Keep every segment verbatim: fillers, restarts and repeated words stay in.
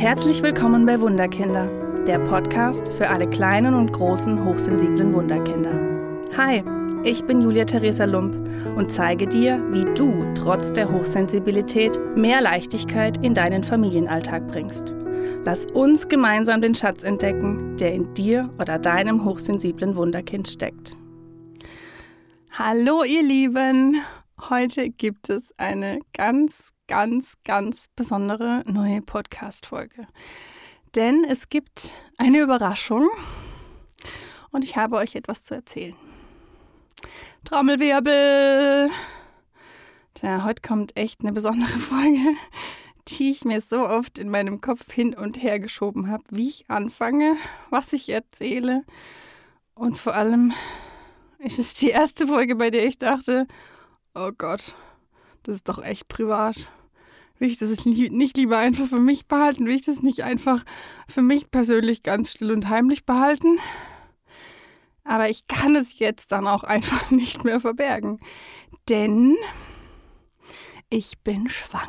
Herzlich willkommen bei Wunderkinder, der Podcast für alle kleinen und großen hochsensiblen Wunderkinder. Hi, ich bin Julia-Teresa Lump und zeige dir, wie du trotz der Hochsensibilität mehr Leichtigkeit in deinen Familienalltag bringst. Lass uns gemeinsam den Schatz entdecken, der in dir oder deinem hochsensiblen Wunderkind steckt. Hallo ihr Lieben, heute gibt es eine ganz ganz, ganz besondere neue Podcast-Folge. Denn es gibt eine Überraschung und ich habe euch etwas zu erzählen. Trommelwirbel! Tja, heute kommt echt eine besondere Folge, die ich mir so oft in meinem Kopf hin und her geschoben habe, wie ich anfange, was ich erzähle. Und vor allem ist es die erste Folge, bei der ich dachte, oh Gott, das ist doch echt privat. Will ich das nicht lieber einfach für mich behalten? Will ich das nicht einfach für mich persönlich ganz still und heimlich behalten? Aber ich kann es jetzt dann auch einfach nicht mehr verbergen. Denn ich bin schwanger.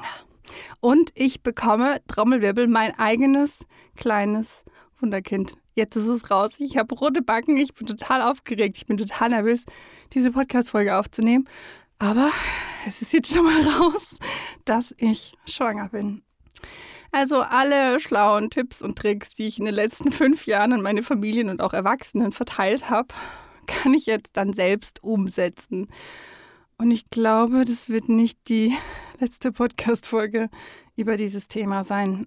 Und ich bekomme, Trommelwirbel, mein eigenes kleines Wunderkind. Jetzt ist es raus. Ich habe rote Backen. Ich bin total aufgeregt. Ich bin total nervös, diese Podcast-Folge aufzunehmen. Aber es ist jetzt schon mal raus, dass ich schwanger bin. Also alle schlauen Tipps und Tricks, die ich in den letzten fünf Jahren an meine Familien und auch Erwachsenen verteilt habe, kann ich jetzt dann selbst umsetzen. Und ich glaube, das wird nicht die letzte Podcast-Folge über dieses Thema sein.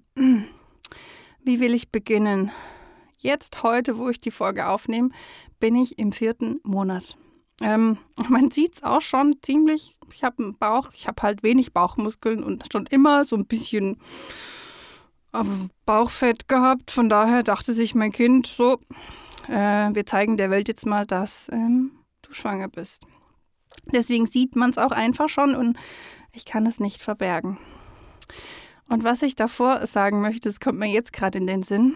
Wie will ich beginnen? Jetzt, heute, wo ich die Folge aufnehme, bin ich im vierten Monat. Ähm, man sieht es auch schon ziemlich. Ich habe einen Bauch, ich habe halt wenig Bauchmuskeln und schon immer so ein bisschen Bauchfett gehabt. Von daher dachte sich mein Kind so, äh, wir zeigen der Welt jetzt mal, dass ähm, du schwanger bist. Deswegen sieht man es auch einfach schon und ich kann es nicht verbergen. Und was ich davor sagen möchte, das kommt mir jetzt gerade in den Sinn.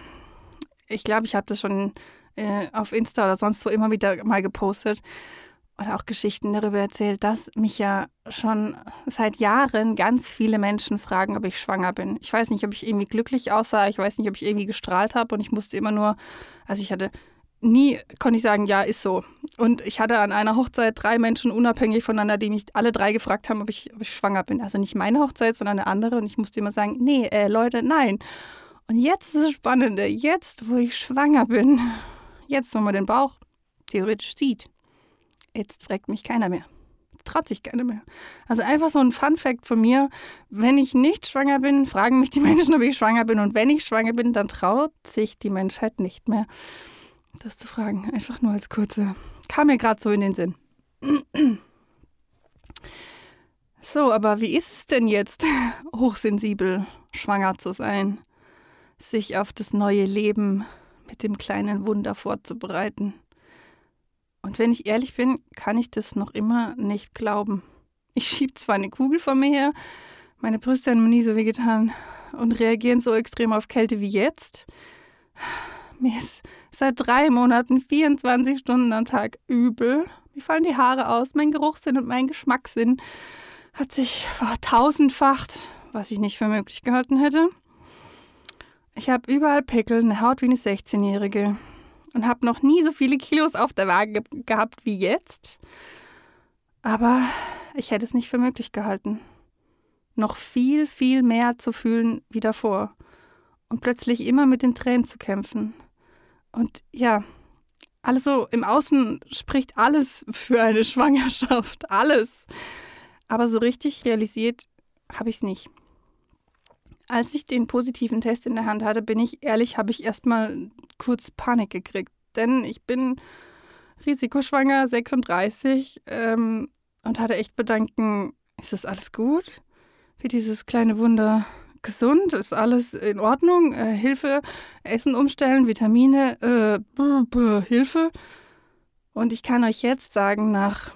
Ich glaube, ich habe das schon äh, auf Insta oder sonst wo immer wieder mal gepostet. Oder auch Geschichten darüber erzählt, dass mich ja schon seit Jahren ganz viele Menschen fragen, ob ich schwanger bin. Ich weiß nicht, ob ich irgendwie glücklich aussah, ich weiß nicht, ob ich irgendwie gestrahlt habe und ich musste immer nur, also ich hatte nie, konnte ich sagen, ja, ist so. Und ich hatte an einer Hochzeit drei Menschen unabhängig voneinander, die mich alle drei gefragt haben, ob ich, ob ich schwanger bin. Also nicht meine Hochzeit, sondern eine andere und ich musste immer sagen, nee, äh, Leute, nein. Und jetzt ist das Spannende, jetzt, wo ich schwanger bin, jetzt, wo man den Bauch theoretisch sieht, jetzt fragt mich keiner mehr. Traut sich keiner mehr. Also einfach so ein Fun-Fact von mir. Wenn ich nicht schwanger bin, fragen mich die Menschen, ob ich schwanger bin. Und wenn ich schwanger bin, dann traut sich die Menschheit nicht mehr, das zu fragen. Einfach nur als kurze. Kam mir gerade so in den Sinn. So, aber wie ist es denn jetzt, hochsensibel schwanger zu sein? Sich auf das neue Leben mit dem kleinen Wunder vorzubereiten? Und wenn ich ehrlich bin, kann ich das noch immer nicht glauben. Ich schiebe zwar eine Kugel vor mir her, meine Brüste haben mir nie so wehgetan und reagieren so extrem auf Kälte wie jetzt. Mir ist seit drei Monaten vierundzwanzig Stunden am Tag übel. Mir fallen die Haare aus, mein Geruchssinn und mein Geschmackssinn hat sich vertausendfacht, was ich nicht für möglich gehalten hätte. Ich habe überall Pickel, eine Haut wie eine sechzehnjährige. Und habe noch nie so viele Kilos auf der Waage ge- gehabt wie jetzt. Aber ich hätte es nicht für möglich gehalten. Noch viel, viel mehr zu fühlen wie davor. Und plötzlich immer mit den Tränen zu kämpfen. Und ja, alles so im Außen spricht alles für eine Schwangerschaft. Alles. Aber so richtig realisiert habe ich es nicht. Als ich den positiven Test in der Hand hatte, bin ich ehrlich, habe ich erstmal kurz Panik gekriegt. Denn ich bin risikoschwanger, sechsunddreißig, ähm, und hatte echt Bedenken, ist das alles gut? Wird dieses kleine Wunder gesund? Ist alles in Ordnung? Äh, Hilfe, Essen umstellen, Vitamine, äh, b- b- Hilfe. Und ich kann euch jetzt sagen, nach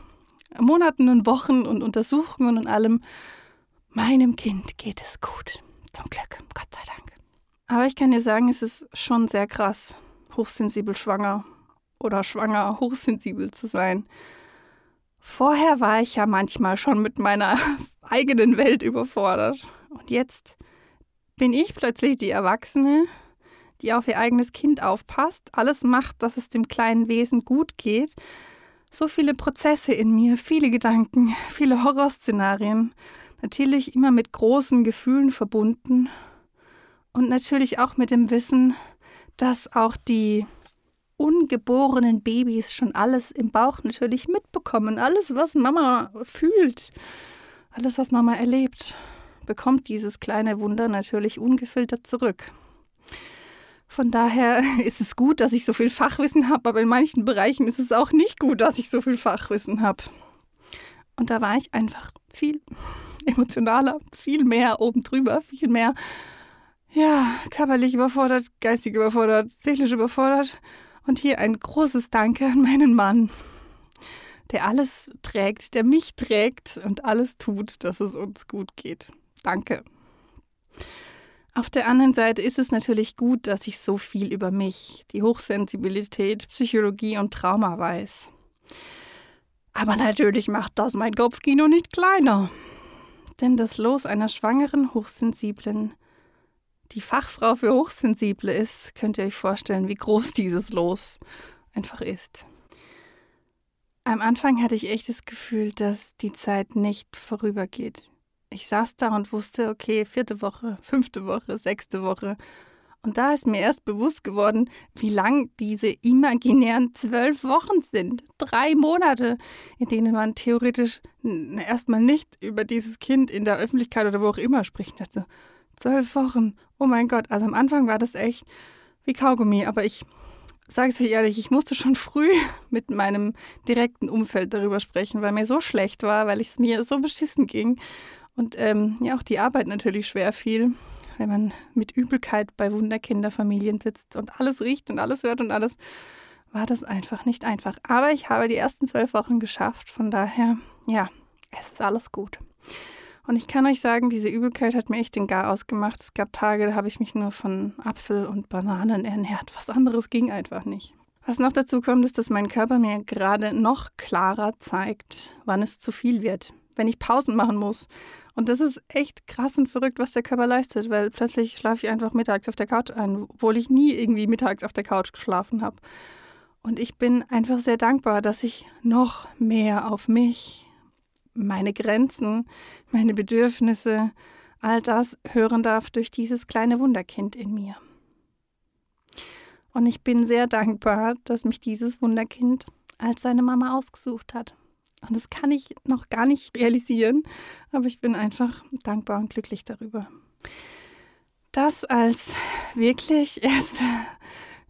Monaten und Wochen und Untersuchungen und allem, meinem Kind geht es gut. Zum Glück, Gott sei Dank. Aber ich kann dir sagen, es ist schon sehr krass, hochsensibel schwanger oder schwanger hochsensibel zu sein. Vorher war ich ja manchmal schon mit meiner eigenen Welt überfordert. Und jetzt bin ich plötzlich die Erwachsene, die auf ihr eigenes Kind aufpasst, alles macht, dass es dem kleinen Wesen gut geht. So viele Prozesse in mir, viele Gedanken, viele Horrorszenarien. Natürlich immer mit großen Gefühlen verbunden und natürlich auch mit dem Wissen, dass auch die ungeborenen Babys schon alles im Bauch natürlich mitbekommen. Alles, was Mama fühlt, alles, was Mama erlebt, bekommt dieses kleine Wunder natürlich ungefiltert zurück. Von daher ist es gut, dass ich so viel Fachwissen habe, aber in manchen Bereichen ist es auch nicht gut, dass ich so viel Fachwissen habe. Und da war ich einfach viel emotionaler, viel mehr oben drüber, viel mehr, ja, körperlich überfordert, geistig überfordert, seelisch überfordert. Und hier ein großes Danke an meinen Mann, der alles trägt, der mich trägt und alles tut, dass es uns gut geht. Danke. Auf der anderen Seite ist es natürlich gut, dass ich so viel über mich, die Hochsensibilität, Psychologie und Trauma weiß. Aber natürlich macht das mein Kopfkino nicht kleiner. Denn das Los einer schwangeren Hochsensiblen, die Fachfrau für Hochsensible ist, könnt ihr euch vorstellen, wie groß dieses Los einfach ist. Am Anfang hatte ich echt das Gefühl, dass die Zeit nicht vorübergeht. Ich saß da und wusste, okay, vierte Woche, fünfte Woche, sechste Woche. Und da ist mir erst bewusst geworden, wie lang diese imaginären zwölf Wochen sind. Drei Monate, in denen man theoretisch erstmal nicht über dieses Kind in der Öffentlichkeit oder wo auch immer spricht. Also zwölf Wochen, oh mein Gott. Also am Anfang war das echt wie Kaugummi. Aber ich sage es euch ehrlich, ich musste schon früh mit meinem direkten Umfeld darüber sprechen, weil mir so schlecht war, weil es mir so beschissen ging. Und ähm, ja, auch die Arbeit natürlich schwer fiel, wenn man mit Übelkeit bei Wunderkinderfamilien sitzt und alles riecht und alles hört und alles, war das einfach nicht einfach. Aber ich habe die ersten zwölf Wochen geschafft, von daher, ja, es ist alles gut. Und ich kann euch sagen, diese Übelkeit hat mir echt den Garaus gemacht. Es gab Tage, da habe ich mich nur von Apfel und Bananen ernährt. Was anderes ging einfach nicht. Was noch dazu kommt, ist, dass mein Körper mir gerade noch klarer zeigt, wann es zu viel wird, wenn ich Pausen machen muss. Und das ist echt krass und verrückt, was der Körper leistet, weil plötzlich schlafe ich einfach mittags auf der Couch ein, obwohl ich nie irgendwie mittags auf der Couch geschlafen habe. Und ich bin einfach sehr dankbar, dass ich noch mehr auf mich, meine Grenzen, meine Bedürfnisse, all das hören darf durch dieses kleine Wunderkind in mir. Und ich bin sehr dankbar, dass mich dieses Wunderkind als seine Mama ausgesucht hat. Und das kann ich noch gar nicht realisieren, aber ich bin einfach dankbar und glücklich darüber. Das als wirklich erste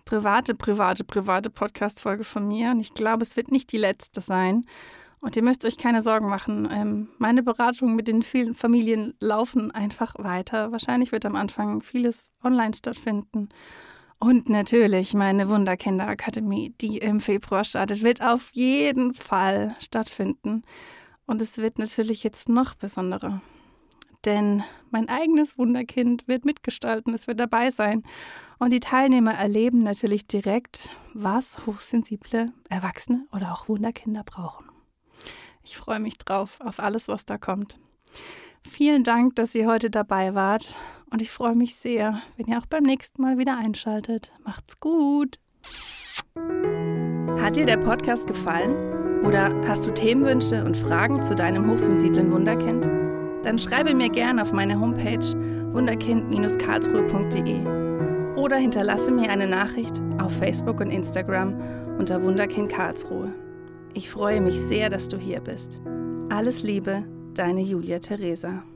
private, private, private Podcast-Folge von mir. Und ich glaube, es wird nicht die letzte sein. Und ihr müsst euch keine Sorgen machen. Meine Beratungen mit den vielen Familien laufen einfach weiter. Wahrscheinlich wird am Anfang vieles online stattfinden. Und natürlich meine Wunderkinderakademie, die im Februar startet, wird auf jeden Fall stattfinden. Und es wird natürlich jetzt noch besonderer. Denn mein eigenes Wunderkind wird mitgestalten, es wird dabei sein. Und die Teilnehmer erleben natürlich direkt, was hochsensible Erwachsene oder auch Wunderkinder brauchen. Ich freue mich drauf, auf alles, was da kommt. Vielen Dank, dass ihr heute dabei wart und ich freue mich sehr, wenn ihr auch beim nächsten Mal wieder einschaltet. Macht's gut! Hat dir der Podcast gefallen? Oder hast du Themenwünsche und Fragen zu deinem hochsensiblen Wunderkind? Dann schreibe mir gerne auf meine Homepage wunderkind Bindestrich karlsruhe Punkt de oder hinterlasse mir eine Nachricht auf Facebook und Instagram unter wunderkind Karlsruhe. Ich freue mich sehr, dass du hier bist. Alles Liebe! Deine Julia-Teresa.